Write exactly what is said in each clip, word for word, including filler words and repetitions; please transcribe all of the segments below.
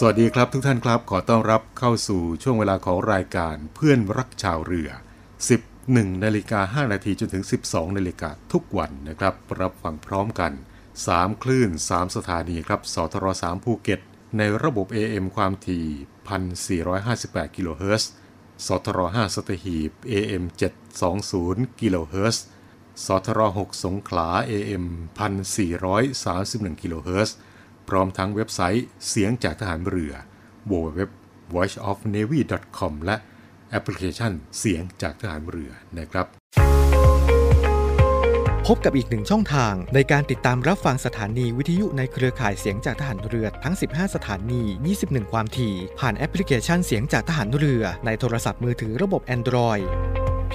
สวัสดีครับทุกท่านครับขอต้อนรับเข้าสู่ช่วงเวลาของรายการเพื่อนรักชาวเรือ สิบเอ็ดนาฬิกาห้านาที จนถึง สิบสองนาฬิกาทุกวันนะครับรับฟังพร้อมกันสามคลื่นสามสถานีครับสทรสามภูเก็ตในระบบ เอ เอ็ม ความถี่ หนึ่งพันสี่ร้อยห้าสิบแปด กิโลเฮิรตซ์สทรห้าสัตหีบ เอ เอ็ม เจ็ดสองศูนย์ กิโลเฮิรตซ์สทรหกสงขลา เอ เอ็ม หนึ่งพันสี่ร้อยสามสิบเอ็ด กิโลเฮิรตซ์พร้อมทั้งเว็บไซต์เสียงจากทหารเรือ ดับเบิลยู ดับเบิลยู ดับเบิลยู ดอท voice of navy ดอท คอม และแอปพลิเคชันเสียงจากทหารเรือนะครับ พบกับอีกหนึ่งช่องทางในการติดตามรับฟังสถานีวิทยุในเครือข่ายเสียงจากทหารเรือทั้งสิบห้าสถานียี่สิบเอ็ดความถี่ผ่านแอปพลิเคชันเสียงจากทหารเรือในโทรศัพท์มือถือระบบ Android เพ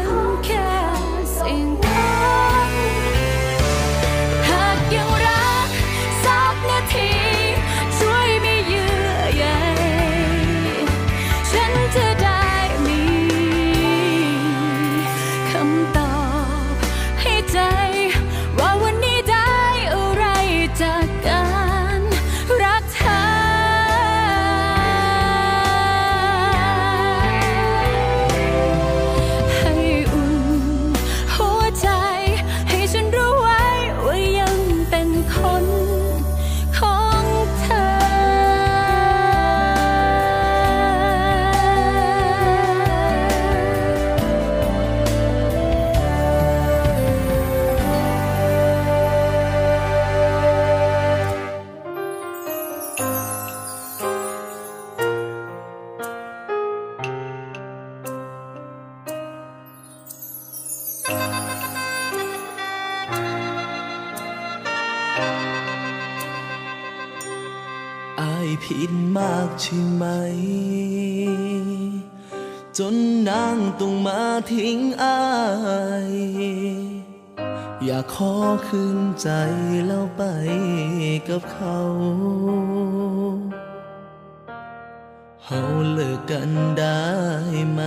ผิดมากใช่ไหมจนนางต้องมาทิ้งอ้ายอย่าขอคืนใจแล้วไปกับเขาเฮาเลิกกันได้ไหม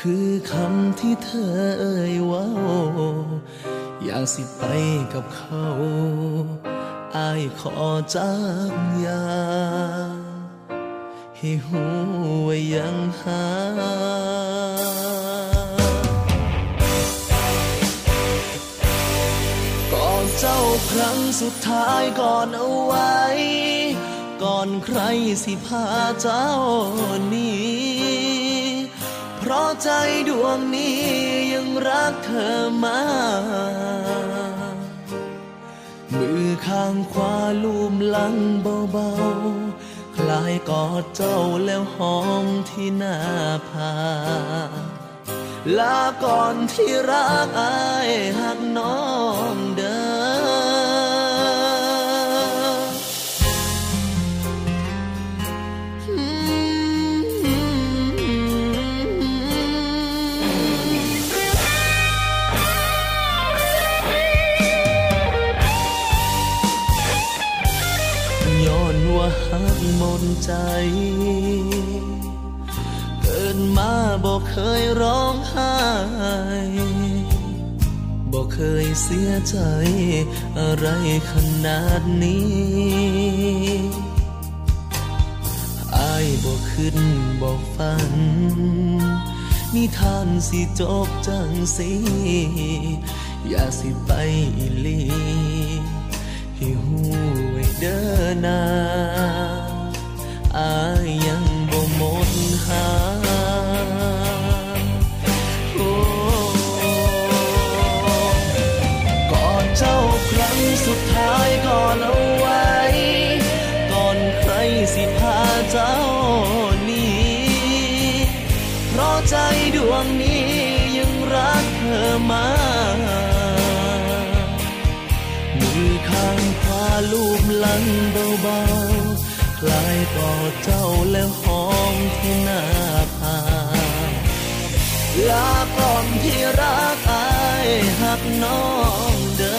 คือคำที่เธอเอ่ยว่าอยากสิไปกับเขาอ้ายขอจากยาให้หัวยังหาก่อนเจ้าครั้งสุดท้ายก่อนเอาไว้ก่อนใครสิพาเจ้าหนีเพราะใจดวงนี้ยังรักเธอมามือข้างขวาลูบหลังเบาๆคล้ายกอดเจ้าแล้วหอมที่หน้าผากลาก่อนที่รักอ้ายหักน้องเด้อหักหมดใจเกิดมาบอกเคยร้องไห้บอกเคยเสียใจอะไรขนาดนี้อ้ายบอกขึ้นบอกฝันนิทานสิจบจังสิอย่าสิไปอีหลีให้หูไว้เด้อนาอ้ายยังบ่หมดหาโอ้ก่อนเจ้าครั้งสุดท้ายก่อนเอาไว้ก่อนใครสิพาเจ้าหนีเพราะใจดวงนี้ยังรักเธอมาข้างขวาลูบหลังเบาๆคล้ายกอดเจ้าแล้วหอมที่หน้าผากลาก่อนที่รักอ้ายหักน้องเด้อ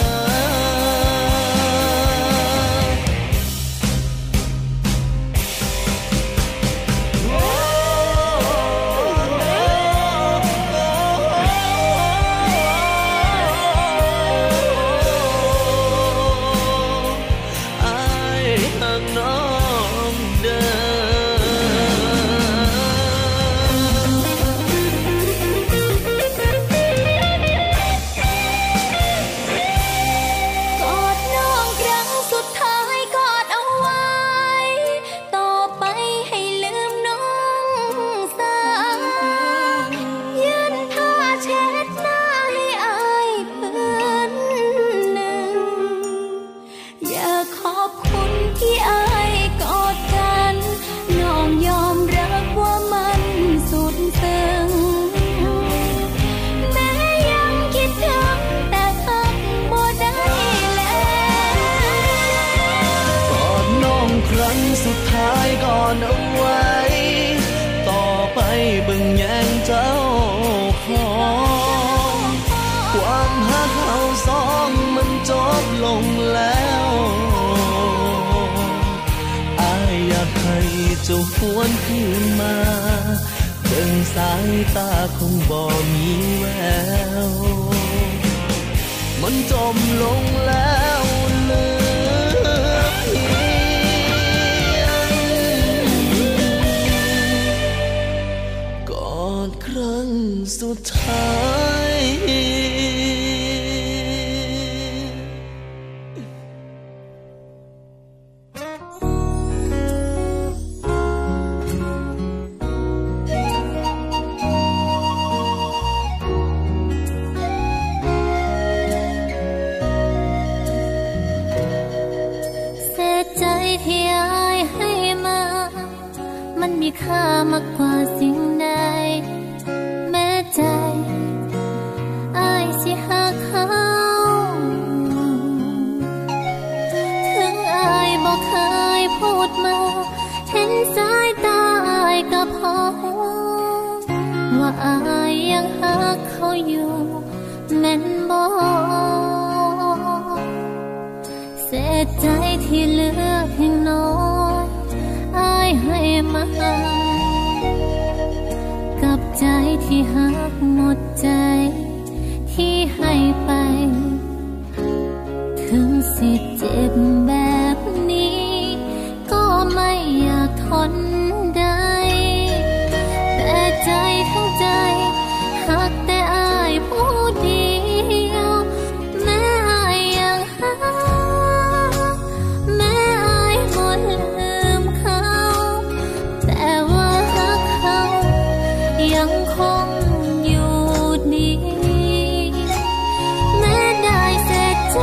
เจ้าหวนคืนมาเบิ่งสายตาคงบ่มีแววมันจมลงแล้วเหลือเพียงกอดครั้งสุดท้ายค่ามากกว่าสิ่งใดแม้ใจอ้าย พอว่าอายยังหักเขาอยู่แม่นบ่เสียใจที่เหลือเพียงน้อยอายให้มากับใจที่หักหมดใจที่ให้ไปถึงสิเจ็บแบบนี้ก็ไม่อยากทนได้แต่ใจทั้งใจหักแต่อายผู้เดียวแม่อายยังหักแม่อายบ่ลืมเขาแต่ว่าหักเขายังคงอยู่ดีแม่ได้เสียใจ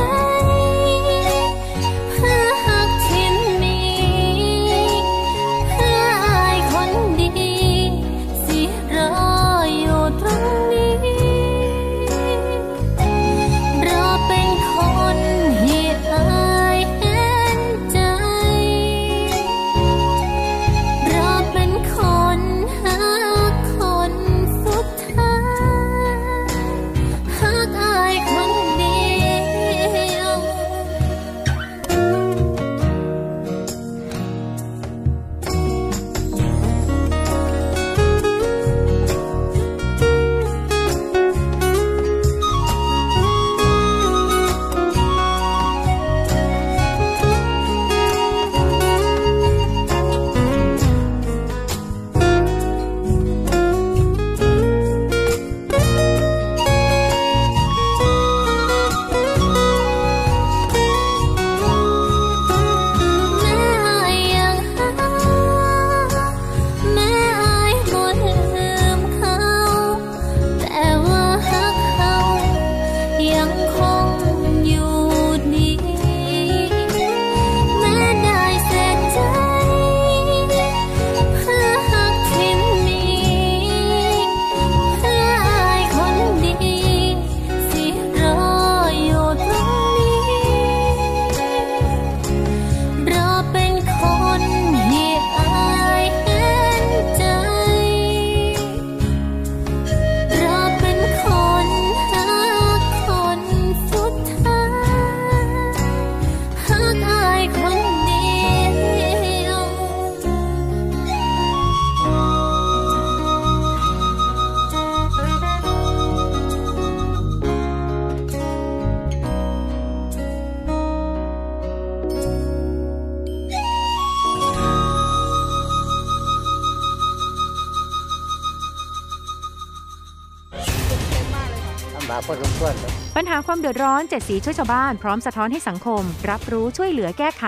ปัญหาความเดือดร้อนเจ็ดสีช่วยชาวบ้านพร้อมสะท้อนให้สังคมรับรู้ช่วยเหลือแก้ไข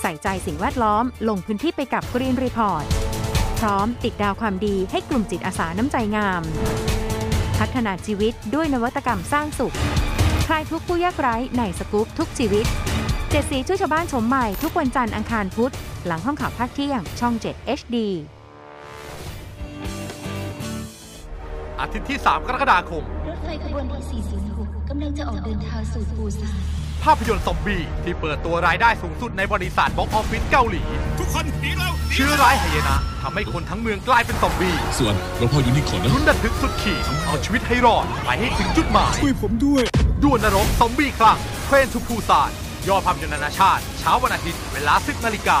ใส่ใจสิ่งแวดล้อมลงพื้นที่ไปกับ Green Report พร้อมติดดาวความดีให้กลุ่มจิตอาสาน้ำใจงามพัฒนาชีวิตด้วยนวัตกรรมสร้างสุขคลายทุกผู้ยากไร้ในสกู๊ปทุกชีวิตเจ็ดสีช่วยชาวบ้านชมใหม่ทุกวันจันทร์อังคารพุธหลังห้องข่าวภาคเที่ยงช่อง เจ็ด เอช ดีอาทิตย์ที่สามกรกฎาคมรถไฟขบวนที่สี่ศูนย์หกกำลังจะออกเดินทางสู่ปูซานภาพยนตร์ซอมบี้ที่เปิดตัวรายได้สูงสุดในบริษัทบ็อกซ์ออฟฟิศเกาหลีทุกคนหนีแล้วชื่อร้ายไฮยนะทำให้คนทั้งเมืองกลายเป็นซอมบี้ส่วนหลวงพ่อยูนิคอร์นลุ้นระทึกสุดขีดเอาชีวิตให้รอดไปให้ถึงจุดหมายช่วยผมด้วยดวลนรกซอมบี้คลั่งเทรนทูปูซานยอดภาพยนตร์นานาชาติเช้าวันอาทิตย์เวลาสิบนาฬิกา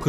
เ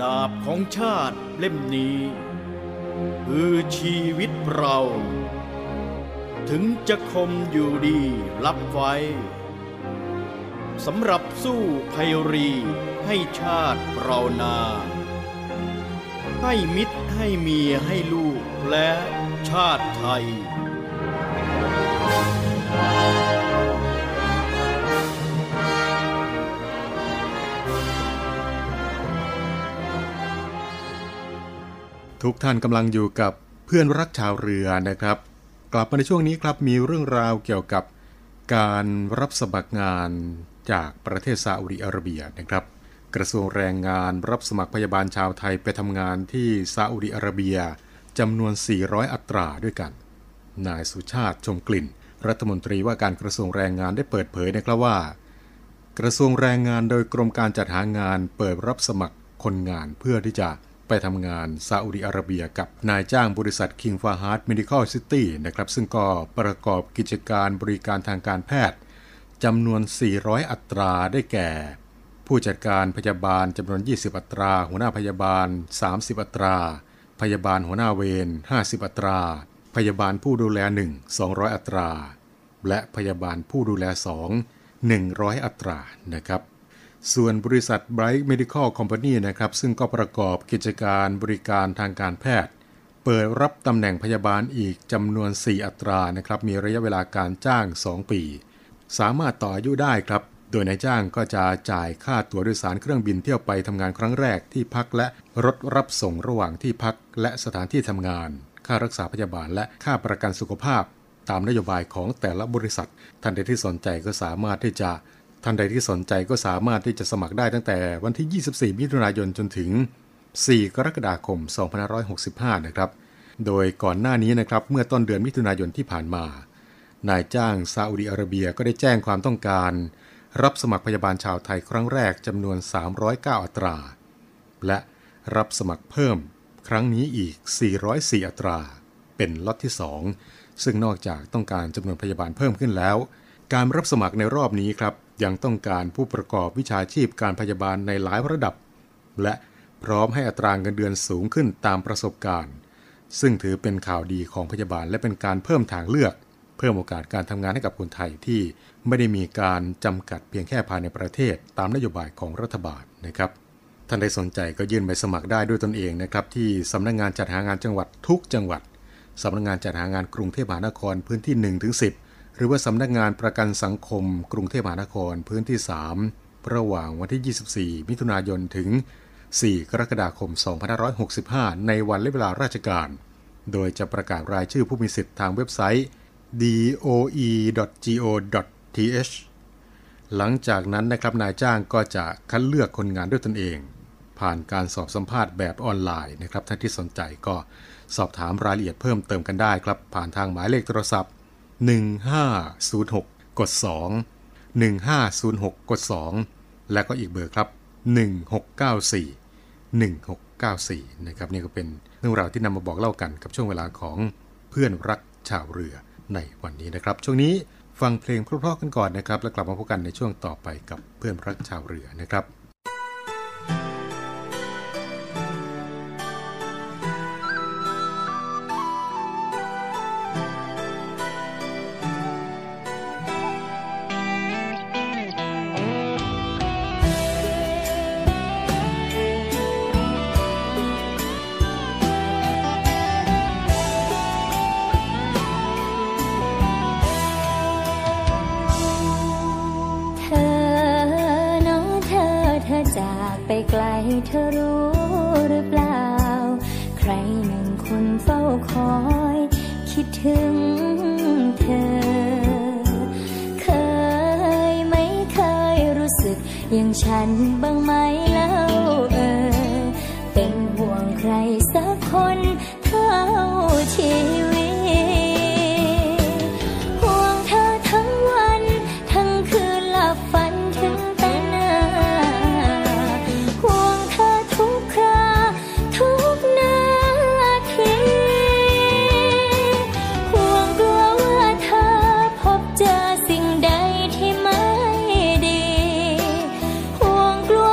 ดาบของชาติเล่มนี้คือชีวิตเราถึงจะคมอยู่ดีรับไว้สำหรับสู้ภัยรีให้ชาติเรานาให้มิตรให้เมียให้ลูกและชาติไทยทุกท่านกำลังอยู่กับเพื่อนรักชาวเรือนะครับกลับมาในช่วงนี้ครับมีเรื่องราวเกี่ยวกับการรับสมัครงานจากประเทศซาอุดิอาระเบียนะครับกระทรวงแรงงานรับสมัครพยาบาลชาวไทยไปทำงานที่ซาอุดิอาระเบียจำนวนสี่ร้อยอัตราด้วยกันนายสุชาติชมกลิ่นรัฐมนตรีว่าการกระทรวงแรงงานได้เปิดเผยนะครับว่ากระทรวงแรงงานโดยกรมการจัดหางานเปิดรับสมัครคนงานเพื่อที่จะไปทำงานซาอุดิอาระเบียกับนายจ้างบริษัท King Fahad Medical City นะครับซึ่งก็ประกอบกิจการบริการทางการแพทย์จำนวนสี่ร้อยอัตราได้แก่ผู้จัดการพยาบาลจำนวนยี่สิบอัตราหัวหน้าพยาบาลสามสิบอัตราพยาบาลหัวหน้าเวรห้าสิบอัตราพยาบาลผู้ดูแลหนึ่ง สองร้อยอัตราและพยาบาลผู้ดูแลสอง หนึ่งร้อยอัตรานะครับส่วนบริษัท Bright Medical Company นะครับซึ่งก็ประกอบกิจการบริการทางการแพทย์เปิดรับตำแหน่งพยาบาลอีกจำนวนสี่อัตรานะครับมีระยะเวลาการจ้างสองปีสามารถต่ออายุได้ครับโดยนายจ้างก็จะจ่ายค่าตั๋วโดยสารเครื่องบินเที่ยวไปทำงานครั้งแรกที่พักและรถรับส่งระหว่างที่พักและสถานที่ทำงานค่ารักษาพยาบาลและค่าประกันสุขภาพตามนโยบายของแต่ละบริษัทท่านใดที่สนใจก็สามารถที่จะท่านใดที่สนใจก็สามารถที่จะสมัครได้ตั้งแต่วันที่ยี่สิบสี่มิถุนายนจนถึงสี่กรกฎาคมสองพันห้าร้อยหกสิบห้านะครับโดยก่อนหน้านี้นะครับเมื่อต้นเดือนมิถุนายนที่ผ่านมานายจ้างซาอุดิอาระเบียก็ได้แจ้งความต้องการรับสมัครพยาบาลชาวไทยครั้งแรกจำนวนสามร้อยเก้าอัตราและรับสมัครเพิ่มครั้งนี้อีกสี่ร้อยสี่อัตราเป็นล็อตที่สองซึ่งนอกจากต้องการจำนวนพยาบาลเพิ่มขึ้นแล้วการรับสมัครในรอบนี้ครับยังต้องการผู้ประกอบวิชาชีพการพยาบาลในหลายระดับและพร้อมให้อัตราเงินเดือนสูงขึ้นตามประสบการณ์ซึ่งถือเป็นข่าวดีของพยาบาลและเป็นการเพิ่มทางเลือกเพิ่มโอกาสการทำงานให้กับคนไทยที่ไม่ได้มีการจำกัดเพียงแค่ภายในประเทศตามนโยบายของรัฐบาลนะครับท่านใดสนใจก็ยื่นใบสมัครได้ด้วยตนเองนะครับที่สำนักงานจัดหางานจังหวัดทุกจังหวัดสำนักงานจัดหางานกรุงเทพมหานครพื้นที่ หนึ่งถึงสิบหรือว่าสำนักงานประกันสังคมกรุงเทพมหานครพื้นที่สามระหว่างวันที่ยี่สิบสี่มิถุนายนถึงสี่กรกฎาคมสองพันห้าร้อยหกสิบห้าในวันและเวลาราชการโดยจะประกาศรายชื่อผู้มีสิทธิ์ทางเว็บไซต์ ดี โอ อี ดอท จี โอ ดอท ที เอช หลังจากนั้นนะครับนายจ้างก็จะคัดเลือกคนงานด้วยตนเองผ่านการสอบสัมภาษณ์แบบออนไลน์นะครับท่านที่สนใจก็สอบถามรายละเอียดเพิ่มเติมกันได้ครับผ่านทางหมายเลขโทรศัพท์หนึ่งห้าศูนย์หกกดสอง หนึ่งห้าศูนย์หกกดสองและก็อีกเบอร์ครับหนึ่งหกเก้าสี่ หนึ่งหกเก้าสี่นะครับนี่ก็เป็นเรื่องราวที่นำมาบอกเล่ากันกับช่วงเวลาของเพื่อนรักชาวเรือในวันนี้นะครับช่วงนี้ฟังเพลงเพราะๆกันก่อนนะครับแล้วกลับมาพบกันในช่วงต่อไปกับเพื่อนรักชาวเรือนะครับเธอรู้หรือเปล่าใครหนึ่งคนเฝ้าคอยคิดถึงเธอเคยไม่เคยรู้สึกอย่างฉันบ้างไหมเล่าเออเป็นห่วงใครสักคนเท่าชีวิตห่วงเธอทั้งวันทั้งคืนหลับฝันถึงกลัว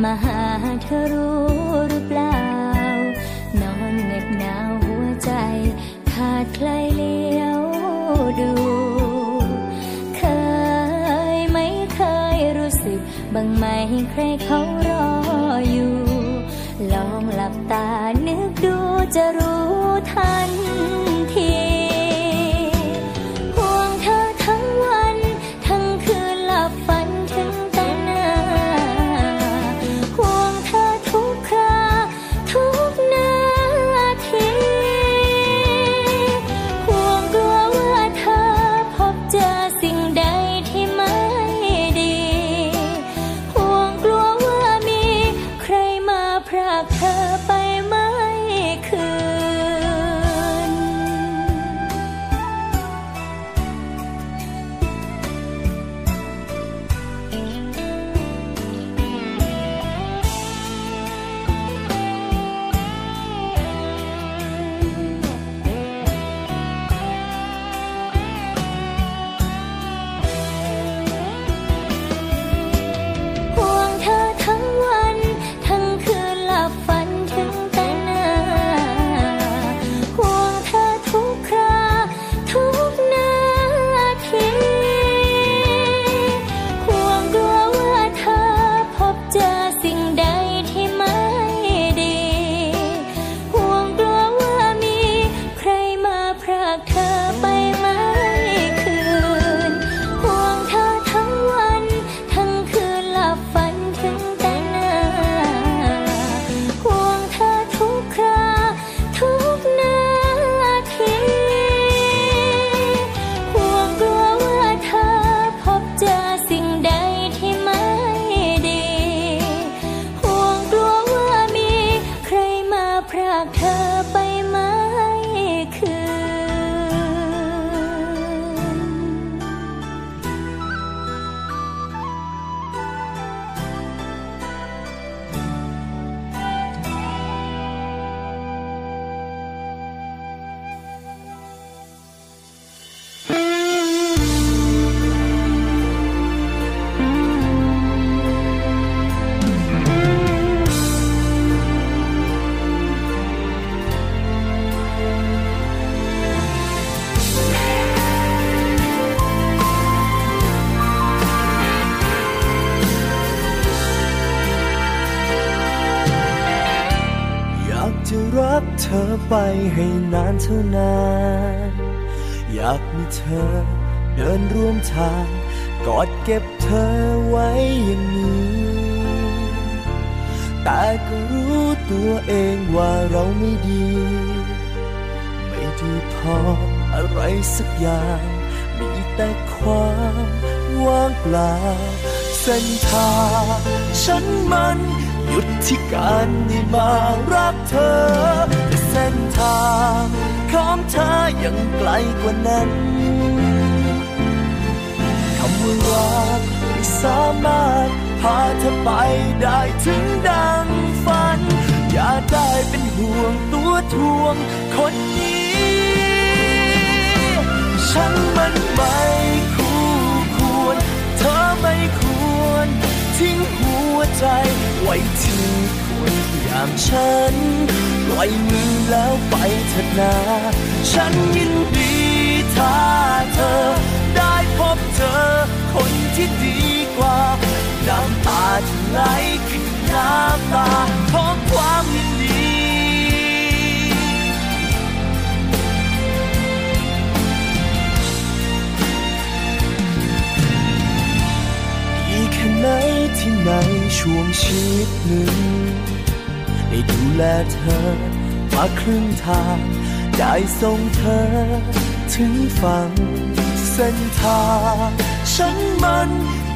มาหาเธอรู้หรือเปล่านอนเหน็บหนาวหัวใจขาดใครเลี้ยวดูเคยไม่เคยรู้สึกบ้างไหมใครเขารออยู่ลองหลับตานึกดูจะรู้ทันทีไปให้นานเท่านานอยากมีเธอเดินร่วมทางกอดเก็บเธอไว้อย่างนี้แต่ก็รู้ตัวเองว่าเราไม่ดีไม่ดีพออะไรสักอย่างมีแต่ความว่างเปล่าเส้นทางฉันมันหยุดที่การได้มารักเธอเส้นทางของเธอยังไกลกว่านั้นคำว่ารักไม่สามารถพาเธอไปได้ถึงดังฝันอย่าได้เป็นห่วงตัวทวงคนนี้ฉันมันไม่คู่ควรเธอไม่ควรทิ้งหัวใจไว้ที่คนอย่างฉันปล่อยมือแล้วไปเถิดนะฉันยินดีถ้าเธอได้พบเธอคนที่ดีกว่าน้ำตาจะไหลขึ้นน้ำตาเพราะความยินดีอีกแค่ไหนที่ไหนช่วงชีวิตหนึ่งได้ดูแลเธอมาครึ่งทางได้ส่งเธอถึงฝั่งเส้นทางฉันมัน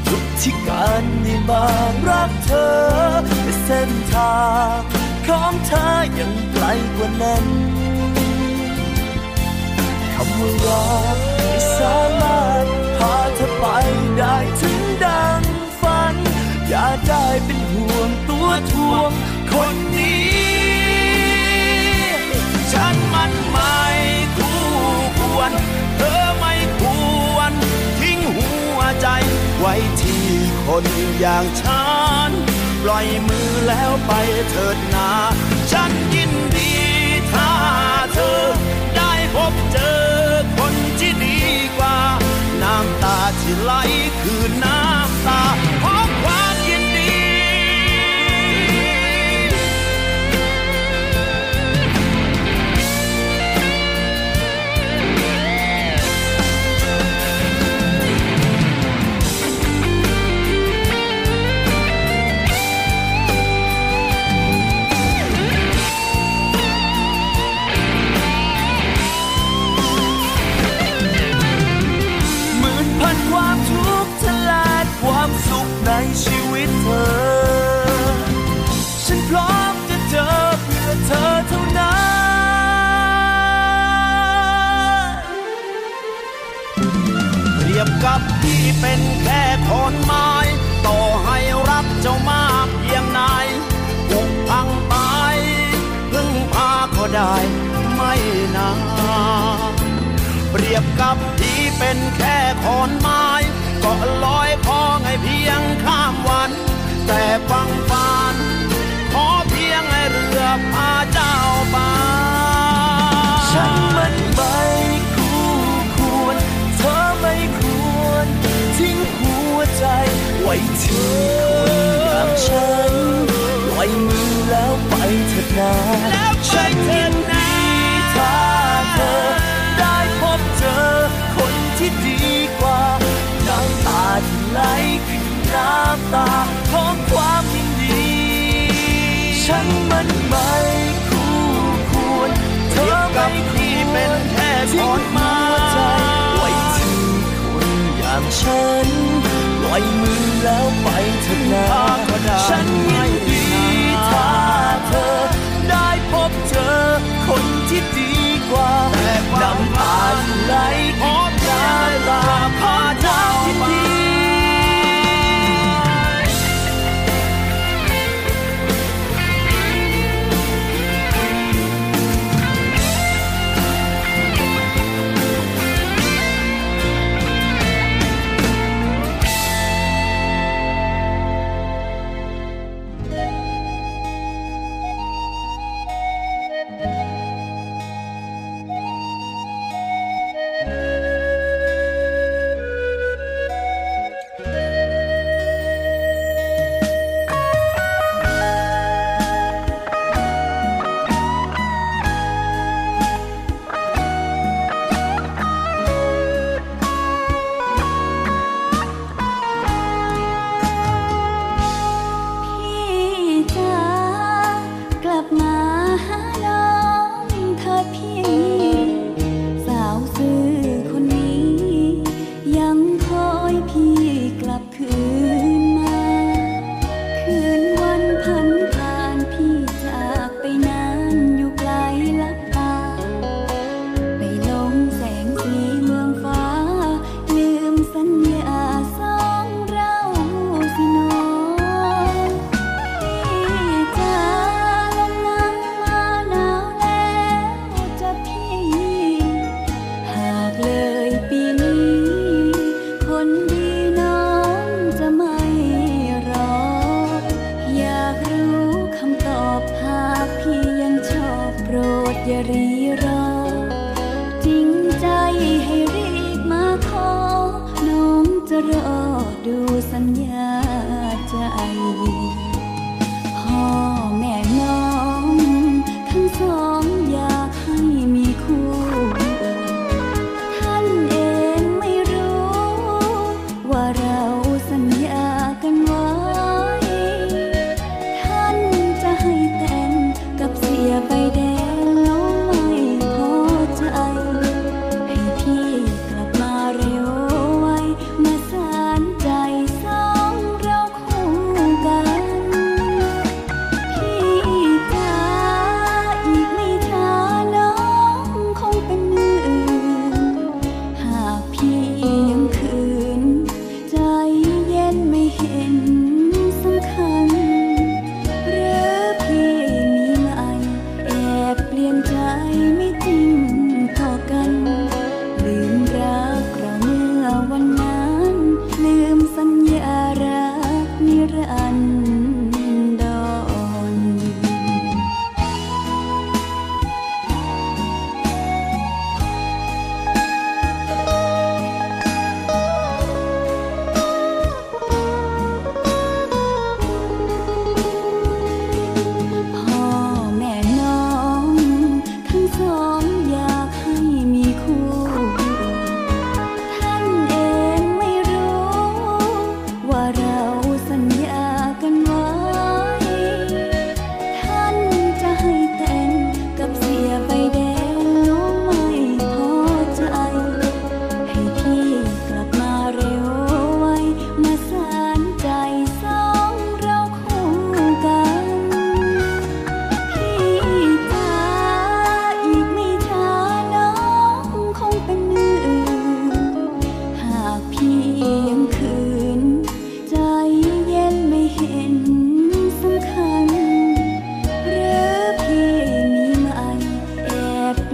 หยุดที่การได้มารักเธอแต่เส้นทางของเธอยังไกลกว่านั้นคำว่ารักไม่สามารถพาเธอไปได้ถึงดังฝันอย่าได้เป็นห่วงตัวทวงคนนี้ฉันมันไม่คู่ควรเธอไม่ควรทิ้งหัวใจไว้ที่คนอย่างฉัน ล่อยมือแล้วไปเถิดนาฉันยินดีถ้าเธอได้พบเจอคนที่ดีกว่าน้ำตาที่ไหลคือน้ำตาของความยินดีความทุกข์ทลายความสุขในชีวิตเธอฉันพร้อมจะเจอเพื่อเธอเท่านั้นเปรียบกับที่เป็นแค่ขอนไม้ต่อให้รักเจ้ามากเพียงไหนผุพังไปพึ่งพาก็ได้ไม่นานเปรียบกับที่เป็นแค่ขอนไม้ก็ลอยพอให้เพียงข้ามวันแต่ฟังฝันขอเพียงให้เรือพาเจ้าไปฉันมันไม่คู่ควรเธอไม่ควรทิ้งหัวใจไว้ที่คนอย่างฉันปล่อยมือแล้วไปเถิดนาฉันยินดีถ้าเธอได้พบเจอคนที่ดีกว่าน้ำตาที่ไหลคือน้ำตาของความยินดีฉันมันไม่คู่ควรเธอไม่ควรทิ้งหัวใจไว้ที่คนอย่างฉันปล่อยมือแล้วไปเถิดนาฉันยินดีถ้าเธอได้พบเจอคนที่ดีกว่าน้ำตาที่ไหลของฉันจะพาเธอไป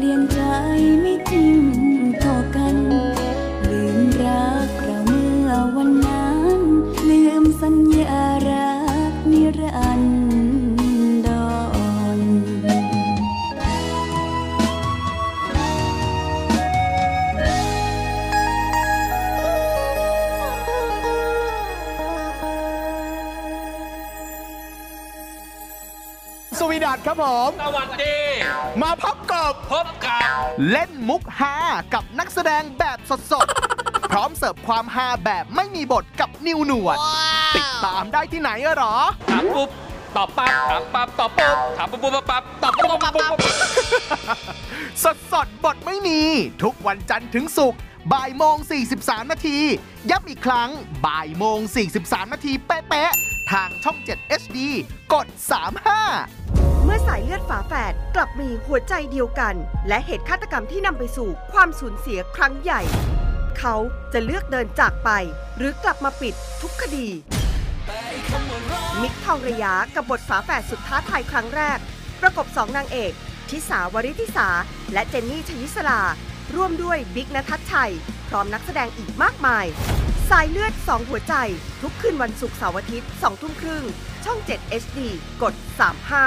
ลี่ยนใจไม่ทิ้งต่อกันลืมรักเราเมื่อวันนั้นลืมสัญญารักนิรันดรสวีดัตครับผมสวัสดีมาพบกับพบกับเล่นมุกฮากับนักแสดงแบบสดๆพร้อมเสิร์ฟความฮาแบบไม่มีบทกับนิวหนวดติดตามได้ที่ไหนหรอถามปุ๊บตอบปั๊บถามปั๊บตอบปุ๊บถามปุ๊บปุ๊บปั๊บตอบปุ๊บปั๊บปั๊บสดๆบทไม่มีทุกวันจันทร์ถึงศุกร์บ่ายโมงสี่สิบสามนาทีย้ำอีกครั้งบ่ายโมงสี่สิบสามนาทีเป๊ะๆทางช่องเจ็ด เอช ดี กดสามสิบห้าเมื่อสายเลือดฝาแฝดกลับมีหัวใจเดียวกันและเหตุฆาตกรรมที่นำไปสู่ความสูญเสียครั้งใหญ่เขาจะเลือกเดินจากไปหรือกลับมาปิดทุกคดีมิก ทองระยะกับบทฝาแฝดสุดท้าทายครั้งแรกประกบสองนางเอกทิสาวริธิสาและเจนนี่ชยิสลาร่วมด้วยบิ๊กณทัศน์ชัยพร้อมนักแสดงอีกมากมายสายเลือดสองหัวใจทุกคืนวันศุกร์เสาร์อาทิตย์สองทุ่มครึ่งช่องเจ็ด เอช ดี กดสามสิบห้า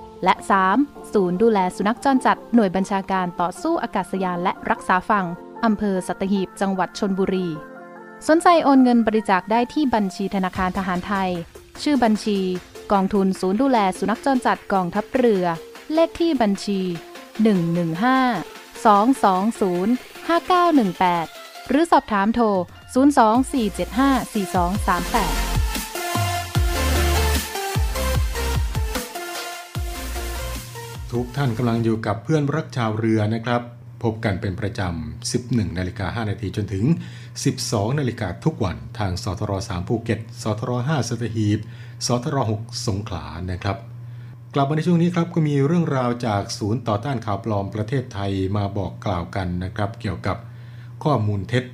และสามศูนย์ดูแลสุนัขจรจัดหน่วยบัญชาการต่อสู้อากาศยานและรักษาฝั่งอำเภอสัตหีบจังหวัดชลบุรีสนใจโอนเงินบริจาคได้ที่บัญชีธนาคารทหารไทยชื่อบัญชีกองทุนศูนย์ดูแลสุนัขจรจัดกองทัพเรือเลขที่บัญชีหนึ่ง หนึ่ง ห้า สอง สอง ศูนย์ ห้า เก้า หนึ่ง แปดหรือสอบถามโทรศูนย์ สอง สี่ เจ็ด ห้า สี่ สอง สาม แปดทุกท่านกำลังอยู่กับเพื่อนรักชาวเรือนะครับพบกันเป็นประจำ สิบเอ็ดนาฬิกาห้านาทีจนถึง สิบสองนาฬิกาทุกวันทางสทรสามภูเก็ตสทรห้าสัตหีบสทรหกสงขลานะครับกลับมาในช่วงนี้ครับก็มีเรื่องราวจากศูนย์ต่อต้านข่าวปลอมประเทศไทยมาบอกกล่าวกันนะครับเกี่ยวกับข้อมูลเท็จ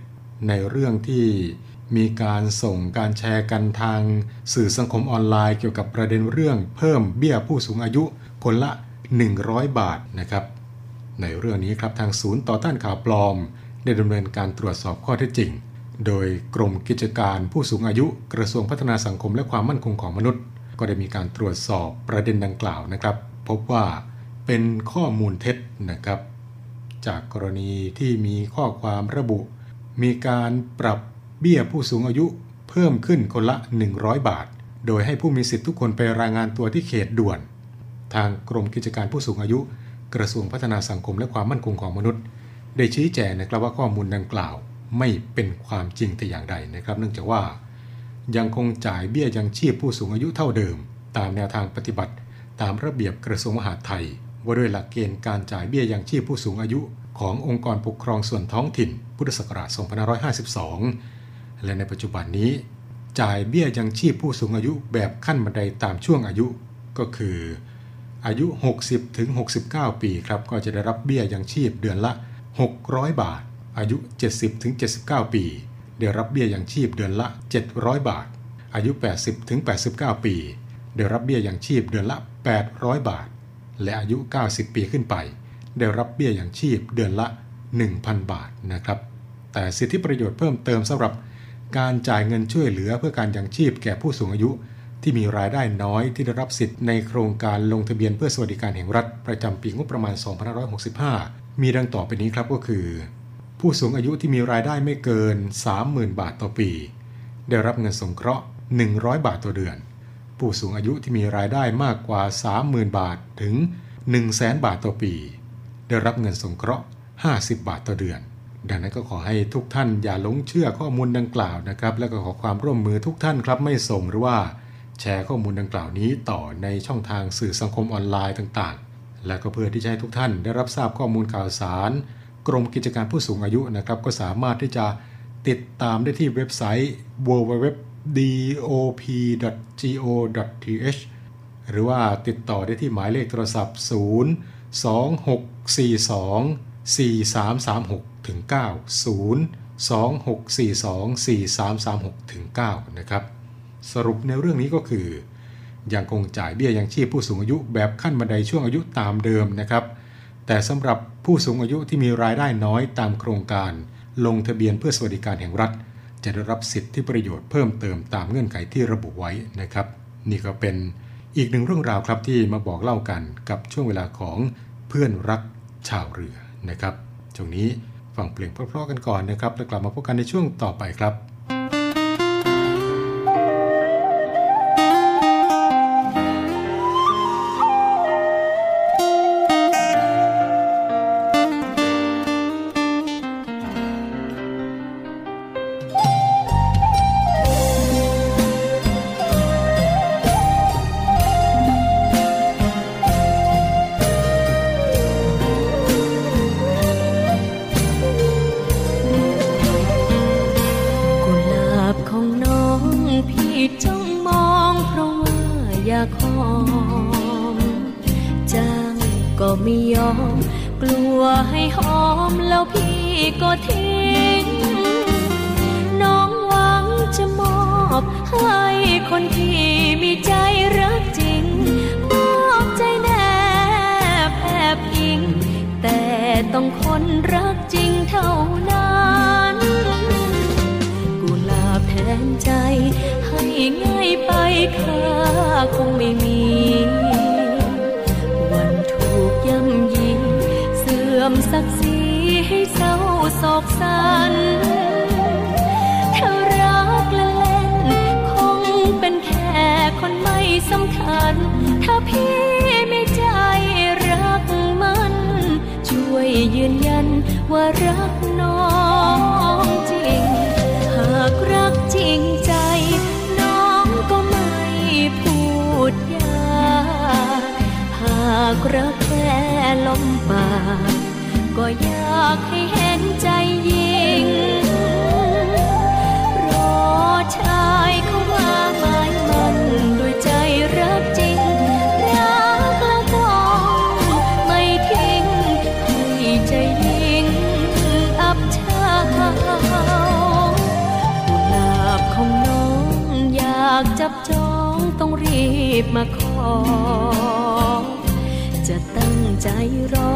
ในเรื่องที่มีการส่งการแชร์กันทางสื่อสังคมออนไลน์เกี่ยวกับประเด็นเรื่องเพิ่มเบี้ยผู้สูงอายุคนละหนึ่งร้อยบาทนะครับในเรื่องนี้ครับทางศูนย์ต่อต้านข่าวปลอมได้ดำเนินการตรวจสอบข้อเท็จจริงโดยกรมกิจการผู้สูงอายุกระทรวงพัฒนาสังคมและความมั่นคงของมนุษย์ก็ได้มีการตรวจสอบประเด็นดังกล่าวนะครับพบว่าเป็นข้อมูลเท็จนะครับจากกรณีที่มีข้อความระบุมีการปรับเบี้ยผู้สูงอายุเพิ่มขึ้นคนละหนึ่งร้อยบาทโดยให้ผู้มีสิทธิ์ทุกคนไปรายงานตัวที่เขตด่วนทางกรมกิจการผู้สูงอายุกระทรวงพัฒนาสังคมและความมั่นคงของมนุษย์ได้ชี้แจงนะครับว่าข้อมูลดังกล่าวไม่เป็นความจริงแต่อย่างใดนะครับเนื่องจากว่ายังคงจ่ายเบี้ยยังชีพผู้สูงอายุเท่าเดิมตามแนวทางปฏิบัติตามระเบียบกระทรวงมหาดไทยว่าด้วยหลักเกณฑ์การจ่ายเบี้ยยังชีพผู้สูงอายุขององค์กรปกครองส่วนท้องถิ่นพุทธศักราชสองพันห้าร้อยห้าสิบสองและในปัจจุบันนี้จ่ายเบี้ยยังชีพผู้สูงอายุแบบขั้นบันไดตามช่วงอายุก็คืออายุ หกสิบถึงหกสิบเก้า ปีครับก็จะได้รับเบี้ยยังชีพเดือนละหกร้อยบาทอายุ เจ็ดสิบถึงเจ็ดสิบเก้า ปีได้รับเบี้ยยังชีพเดือนละเจ็ดร้อยบาทอายุ แปดสิบถึงแปดสิบเก้า ปีได้รับเบี้ยยังชีพเดือนละแปดร้อยบาทและอายุเก้าสิบปีขึ้นไปได้รับเบี้ยยังชีพเดือนละ หนึ่งพันบาทนะครับแต่สิทธิประโยชน์เพิ่มเติมสำหรับการจ่ายเงินช่วยเหลือเพื่อการยังชีพแก่ผู้สูงอายุที่มีรายได้น้อยที่ได้รับสิทธิ์ในโครงการลงทะเบียนเพื่อสวัสดิการแห่งรัฐประจำปีงบประมาณสองพันห้าร้อยหกสิบห้ามีดังต่อไปนี้ครับก็คือผู้สูงอายุที่มีรายได้ไม่เกิน สามหมื่นบาทต่อปีได้รับเงินสงเคราะห์หนึ่งร้อยบาทต่อเดือนผู้สูงอายุที่มีรายได้มากกว่า สามหมื่นบาทถึง หนึ่งแสนบาทต่อปีได้รับเงินสงเคราะห์ห้าสิบบาทต่อเดือนดังนั้นก็ขอให้ทุกท่านอย่าหลงเชื่อข้อมูลดังกล่าวนะครับและก็ขอความร่วมมือทุกท่านครับไม่ส่งหรือว่าแชร์ข้อมูลดังกล่าวนี้ต่อในช่องทางสื่อสังคมออนไลน์ต่างๆและก็เพื่อที่จะให้ทุกท่านได้รับทราบข้อมูลข่าวสาร กรมกิจการผู้สูงอายุนะครับก็สามารถที่จะติดตามได้ที่เว็บไซต์ ดับเบิลยู ดับเบิลยู ดับเบิลยู ดอท ดี โอ พี ดอท จี โอ ดอท ที เอช หรือว่าติดต่อได้ที่หมายเลขโทรศัพท์ศูนย์ สอง หก สี่ สอง สี่ สาม สาม หก ถึง เก้า ศูนย์ สอง หก สี่ สอง สี่ สาม สาม หก ถึง เก้า นะครับสรุปในเรื่องนี้ก็คือยังคงจ่ายเบี้ยยังชีพผู้สูงอายุแบบขั้นบันไดช่วงอายุตามเดิมนะครับแต่สำหรับผู้สูงอายุที่มีรายได้น้อยตามโครงการลงทะเบียนเพื่อสวัสดิการแห่งรัฐจะได้รับสิทธิประโยชน์เพิ่มเติมตามเงื่อนไขที่ระบุไว้นะครับนี่ก็เป็นอีกหนึ่งเรื่องราวครับที่มาบอกเล่ากันกับช่วงเวลาของเพื่อนรักชาวเรือนะครับช่วงนี้ฟังเพลงเพราะๆกันก่อนนะครับแล้วกลับมาพบกันในช่วงต่อไปครับกลัวให้หอมแล้วพี่ก็ทิ้งน้องหวังจะมอบให้คนที่มีใจรักจริงมอบใจแนบแอบอิงแต่ต้องคนรักจริงเท่านั้นกุหลาบแทนใจให้ง่ายไปค่าคงไม่มีวันถูกย่ำยีเสื่อมศักดิ์ศรีให้เศร้าโศกสันเธอรักและเล่นคงเป็นแค่คนไม่สำคัญถ้าพี่ไม่ใจรักมันช่วยยืนยันว่ารักน้องจริงหากรักจริงใจน้องก็ไม่พูดยากหากรักแค่ลมปากก็อยากให้เห็นใจยิ่งรอชายเข้ามาหมายมันด้วยใจรักจริงรักและต้องไม่ทิ้งให้ใจยิ่งอับเฉากุหลาบของน้องอยากจับจองต้องรีบมาขอจะตั้งใจรอ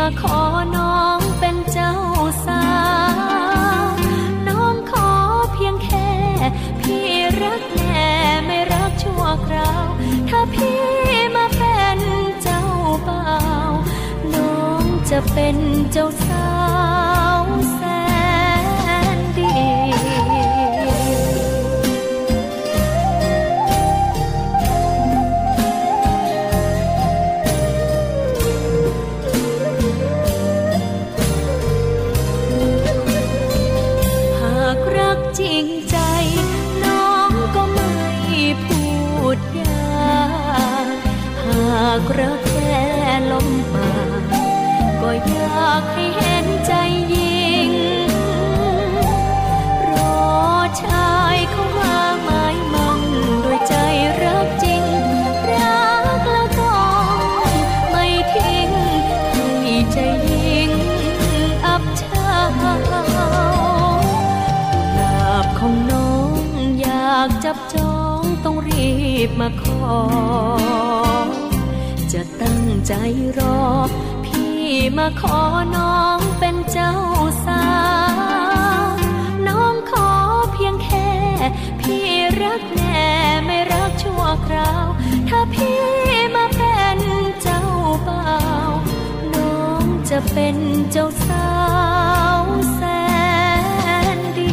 มาขอน้องเป็นเจ้าสาวน้องขอเพียงแค่พี่รักแน่ไม่รักชั่วคราวถ้าพี่มาเป็นเจ้าบ่าวน้องจะเป็นเจ้าสาวแสนดีจริงใจน้องก็ไม่พูดยากหากรักแค่ลมปากก็อยากให้เห็นใจยิ่งรอชายเข้ามาหมายมั่นด้วยใจรักจริงรักแล้วต้องไม่ทิ้งให้ใจยิ่งอับเฉาของน้องอยากจับจองต้องรีบมาขอจะตั้งใจรอพี่มาขอน้องเป็นเจ้าสาวน้องขอเพียงแค่พี่รักแน่ไม่รักชั่วคราวถ้าพี่มาเป็นเจ้าบ่าวน้องจะเป็นเจ้าสาวแสนดี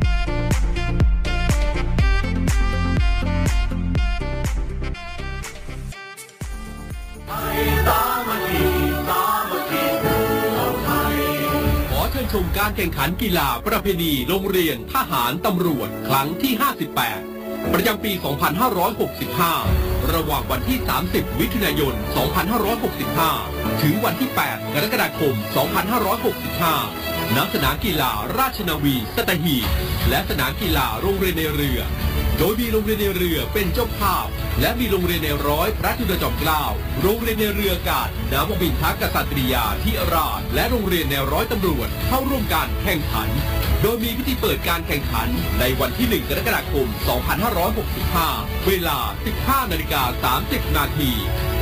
ชมการแข่งขันกีฬาประเพณีโรงเรียนทหารตำรวจครั้งที่ห้าสิบแปดประจำปีสองพันห้าร้อยหกสิบห้าระหว่างวันที่สามสิบมิถุนายนสองพันห้าร้อยหกสิบห้าถึงวันที่แปดกรกฎาคมสองพันห้าร้อยหกสิบห้าณสนามกีฬาราชนาวีสัตหีบและสนามกีฬาโรงเรียนในเรือโดยมีโรงเรียนในเรือเป็นเจ้าภาพและมีโรงเรียนในร้อยพระจุลจอมเกล้าโรงเรียนในเรืออากาศนาวบินทกษัตริยาธิราชและโรงเรียนในร้อยตำรวจเข้าร่วมการแข่งขันโดยมีพิธีเปิดการแข่งขันในวันที่หนึ่งกรกฎาคมสองพันห้าร้อยหกสิบห้าเวลา สิบห้านาฬิกาสามสิบนาที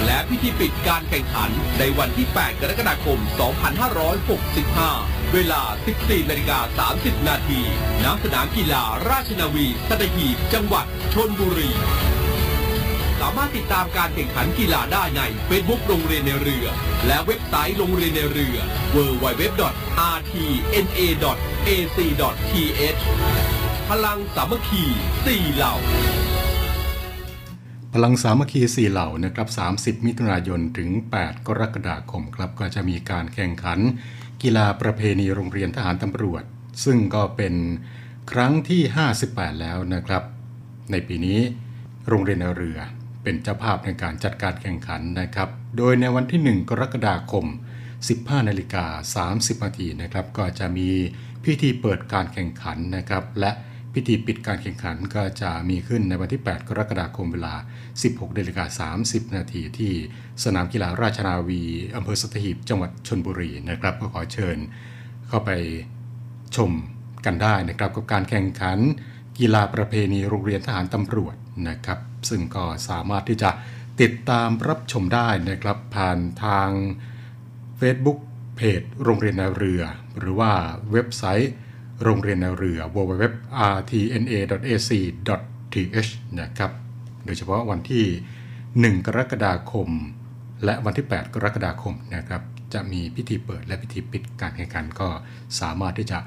และพิธีปิดการแข่งขันในวันที่แปดกรกฎาคมสองพันห้าร้อยหกสิบห้าเวลา สิบสี่นาฬิกาสามสิบนาทีณ สนามกีฬาราชนาวีสัตหีบจังหวัดชลบุรีสามารถติดตามการแข่งขันกีฬาได้ใน Facebook โรงเรียนในเรือและเว็บไซต์โรงเรียนในเรือ ดับเบิลยู ดับเบิลยู ดับเบิลยู ดอท อาร์ ที เอ็น เอ ดอท เอ ซี ดอท ที เอช พลังสามัคคีสี่เหล่าพลังสามัคคีสี่เหล่านะครับสามสิบมิถุนายนถึงแปดกรกฎาคมครับก็จะมีการแข่งขันกีฬาประเพณีโรงเรียนทหารตำรวจซึ่งก็เป็นครั้งที่ห้าสิบแปดแล้วนะครับในปีนี้โรงเรียนเรือเป็นเจ้าภาพในการจัดการแข่งขันนะครับโดยในวันที่หนึ่งกรกฎาคม สิบห้านาฬิกาสามสิบนาทีนะครับก็จะมีพิธีเปิดการแข่งขันนะครับและพิธีปิดการแข่งขันก็จะมีขึ้นในวันที่แปดกรกฎาคมเวลา สิบหกนาฬิกาสามสิบนาทีที่สนามกีฬาราชนาวีอำเภอสัตหีบจังหวัดชลบุรีนะครับก็ขอเชิญเข้าไปชมกันได้นะครับกับการแข่งขันกีฬาประเพณีโรงเรียนทหารตำรวจนะครับซึ่งก็สามารถที่จะติดตามรับชมได้นะครับผ่านทาง Facebook เพจโรงเรียนในเรือหรือว่าเว็บไซต์โรงเรียนในเรือ ดับเบิลยู ดับเบิลยู ดับเบิลยู ดอท อาร์ ที เอ็น เอ ดอท เอ ซี ดอท ที เอช นะครับโดยเฉพาะวันที่หนึ่งกรกฎาคมและวันที่แปดกรกฎาคมนะครับจะมีพิธีเปิดและพิธีปิดการแข่งขันก็สามารถที่จะ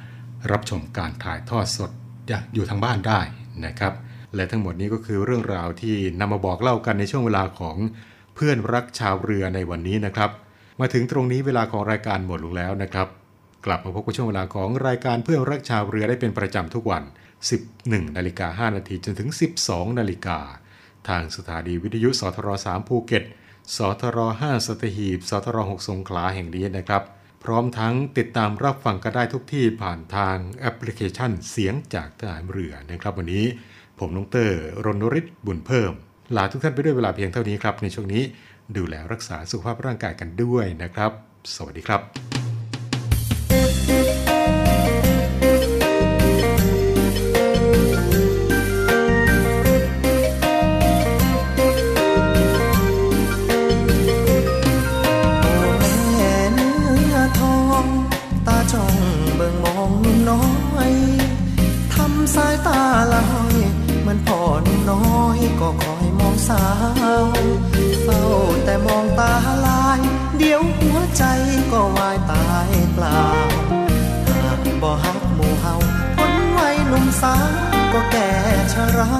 รับชมการถ่ายทอดสดอยู่ทางบ้านได้นะครับและทั้งหมดนี้ก็คือเรื่องราวที่นำมาบอกเล่ากันในช่วงเวลาของเพื่อนรักชาวเรือในวันนี้นะครับมาถึงตรงนี้เวลาของรายการหมดลงแล้วนะครับกลับมาพบกับช่วงเวลาของรายการเพื่อนรักชาวเรือได้เป็นประจำทุกวัน สิบเอ็ดนาฬิกาห้านาทีจนถึง สิบสองนาฬิกาทางสถานีวิทยุสทรสามภูเก็ตสทรห้าสัตหีบสทรหกสงขลาแห่งนี้นะครับพร้อมทั้งติดตามรับฟังกันได้ทุกที่ผ่านทางแอปพลิเคชันเสียงจากทหารเรือนะครับวันนี้ผมน้องเตอร์รณฤทธิ์บุญเพิ่มลาทุกท่านไปด้วยเวลาเพียงเท่านี้ครับในช่วงนี้ดูแลรักษาสุขภาพร่างกายกันด้วยนะครับสวัสดีครับสาวเฝ้าแต่มองตาลายเดี๋ยวหัวใจก็วายตายเปล่าหากบ่ฮักหมู่เฮาคนไว้หนุ่มสาวก็แก่ชรา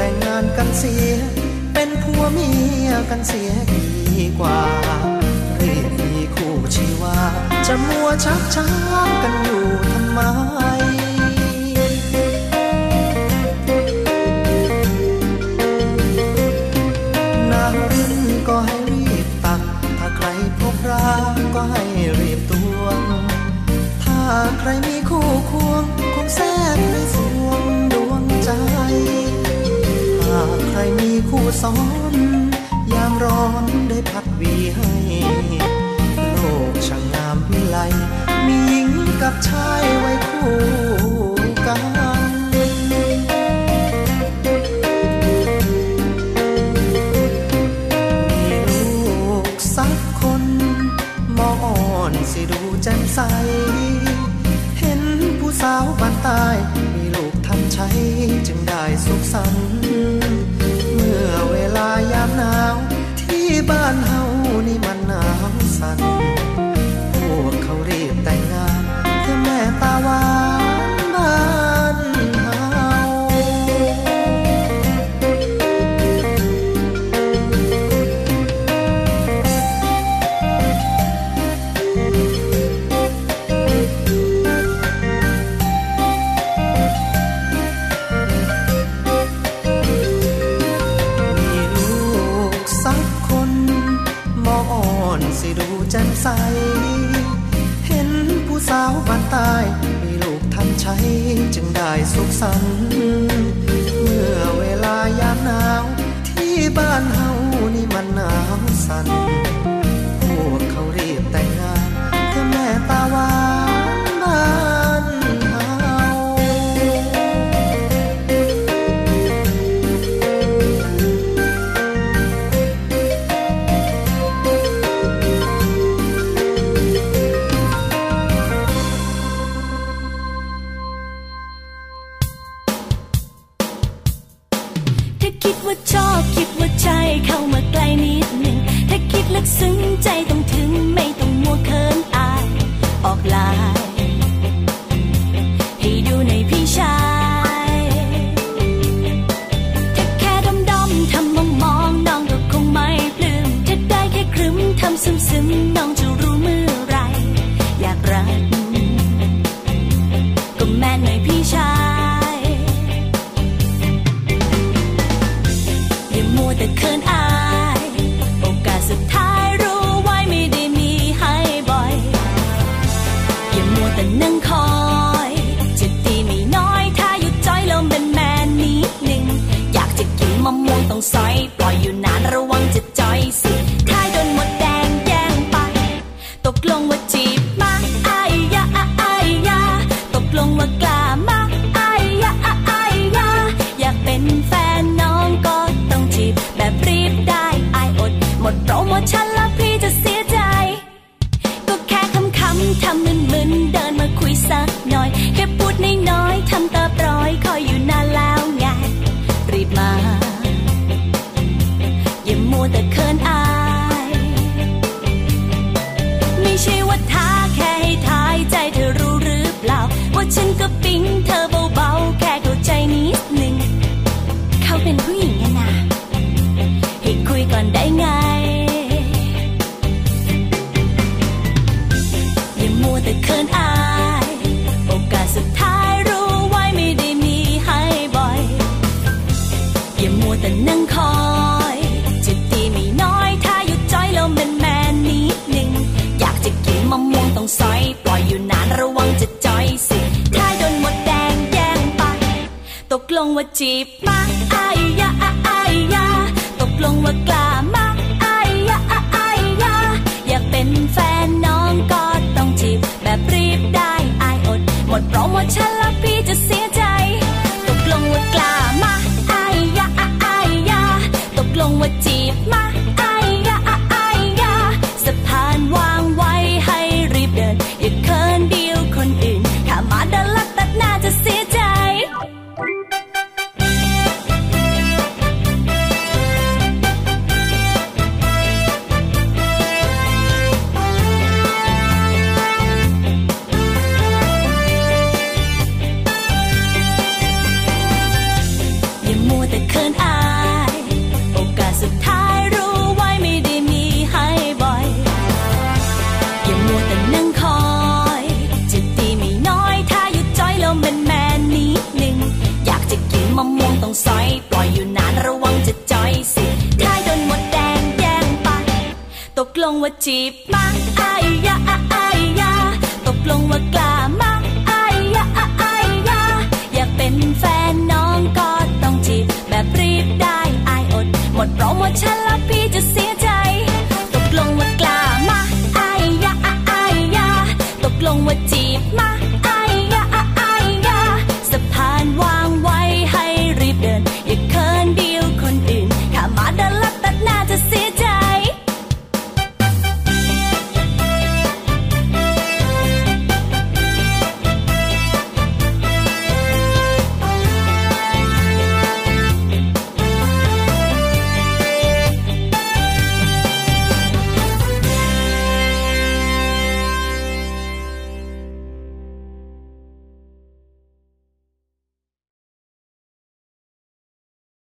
แต่งงานกันเสียเป็นผัวเมียกันเสียดีกว่ารีบมีคู่ชีวาจะมัวชักช้ากันอยู่ทำไมนางริ้นก็ให้รีบตักถ้าใครพบรักก็ให้รีบตวงถ้าใครมีคู่ควงคงแสบในสวงดวงใจหากใครมีคู่ซ้อนยามร้อนได้พัดวีให้โลกช่างงามวิไลมีหญิงกับชายไว้คู่กันมีลูกสักคนมองอ่อนสิดูแจ่มใสเห็นผู้สาวบ้านใต้มีลูกทำใช้จึงได้สุขสันต์เมื่อเวลายามหนาวที่บ้านเฮานี่มันหนาวสั่นพวกเขารีบแต่งงานเพื่อแม่ตาหวานบ้านเฮาจันใสเห็นผู้สาวบ้านใต้มีลูกทำใช้จึงได้สุขสันต์เมื่อเวลายามหนาวที่บ้านเฮานี่มันหนาวสั่นพวกเขารีบแต่งงานเพื่อแม่ตาหวานบ้านเฮาซึ้งใจต้องถึงไม่ต้องมัวเคินอายออกลายให้ดูในพี่ชายถ้าแค่ดำดำทำมองมองน้องก็คงไม่ปลื้มถ้าได้แค่ครึ้มทำซึมซึมน้องจะรู้เมื่อไรอยากรักก็แม่หน่อยพี่ชายอย่ามัวแต่เคินอายสุดท้ายรู้ไว้ไม่ได้มีให้บ่อยอย่ามัวแต่นั่งคอยจะดีไม่น้อยถ้าหยุดจ้อยลมเป็นแมนนิดหนึ่งอยากจะกินมะม่วงต้องซอยปล่อยอยู่นานระวังจะจ้อยสิถ้าโดนหมดแดงแย่งไปตกลงว่าจีบมาอายยาอายยาตกลงว่ากล้ามาอายยาอายยาอยากเป็นแฟนน้องก็ต้องจีบแบบรีบได้หมดโปรโมชั่นแล้วพี่จะเสียใจก็แค่คำคำทำมึนมึนเดินมาคุยสักหน่อยแค่พูดน้อยๆทำตาปล่อยคอยอยู่นานแล้วไงรีบมาอย่ามัวแต่เคินอายไม่ใช่ว่าท้าแค่ให้ทายใจเธอรู้หรือเปล่าว่าฉันก็ปิ๊งเธอเบาๆแค่เข้าใจนิดหนึ่งเขาเป็นผู้หญิงไงนะคุยก่อนได้ไงอย่ามัวแต่เคินอายโอกาสสุดท้ายรู้ไว้ไม่ได้มีให้บ่อยอย่ามัวแต่นั่งคอยจะดีไม่น้อยถ้าหยุดจ้อยลมเป็นแมนนิดหนึ่งอยากจะกินมะม่วงต้องซอยปล่อยอยู่นานระวังจะจ้อยสิถ้าโดนหมดแดงแย่งไปตกลงว่าจีบมาอายยาอายยาลงว่ากล้ามาอายยาอายยาอยากเป็นแฟนน้องก็ต้องจีบแบบรีบได้อายอดหมดโปรโมชั่นแล้วพี่จะเสียใจตกลงว่ากล้ามาอายยาอายยาตกลงว่าจีบมาอายยาอายยาสะพานวางไว้ให้รีบเดินอย่าเคินเดียวคนอื่นถ้ามาดันลักตัดหน้าจะเสียใจ ลงว่าจีบมาอายาอายาตกลงว่ากล้ามาอายาอายาอยากเป็นแฟนน้องก็ต้องจีบแบบรีบได้อายอดหมดเพราะว่าฉัน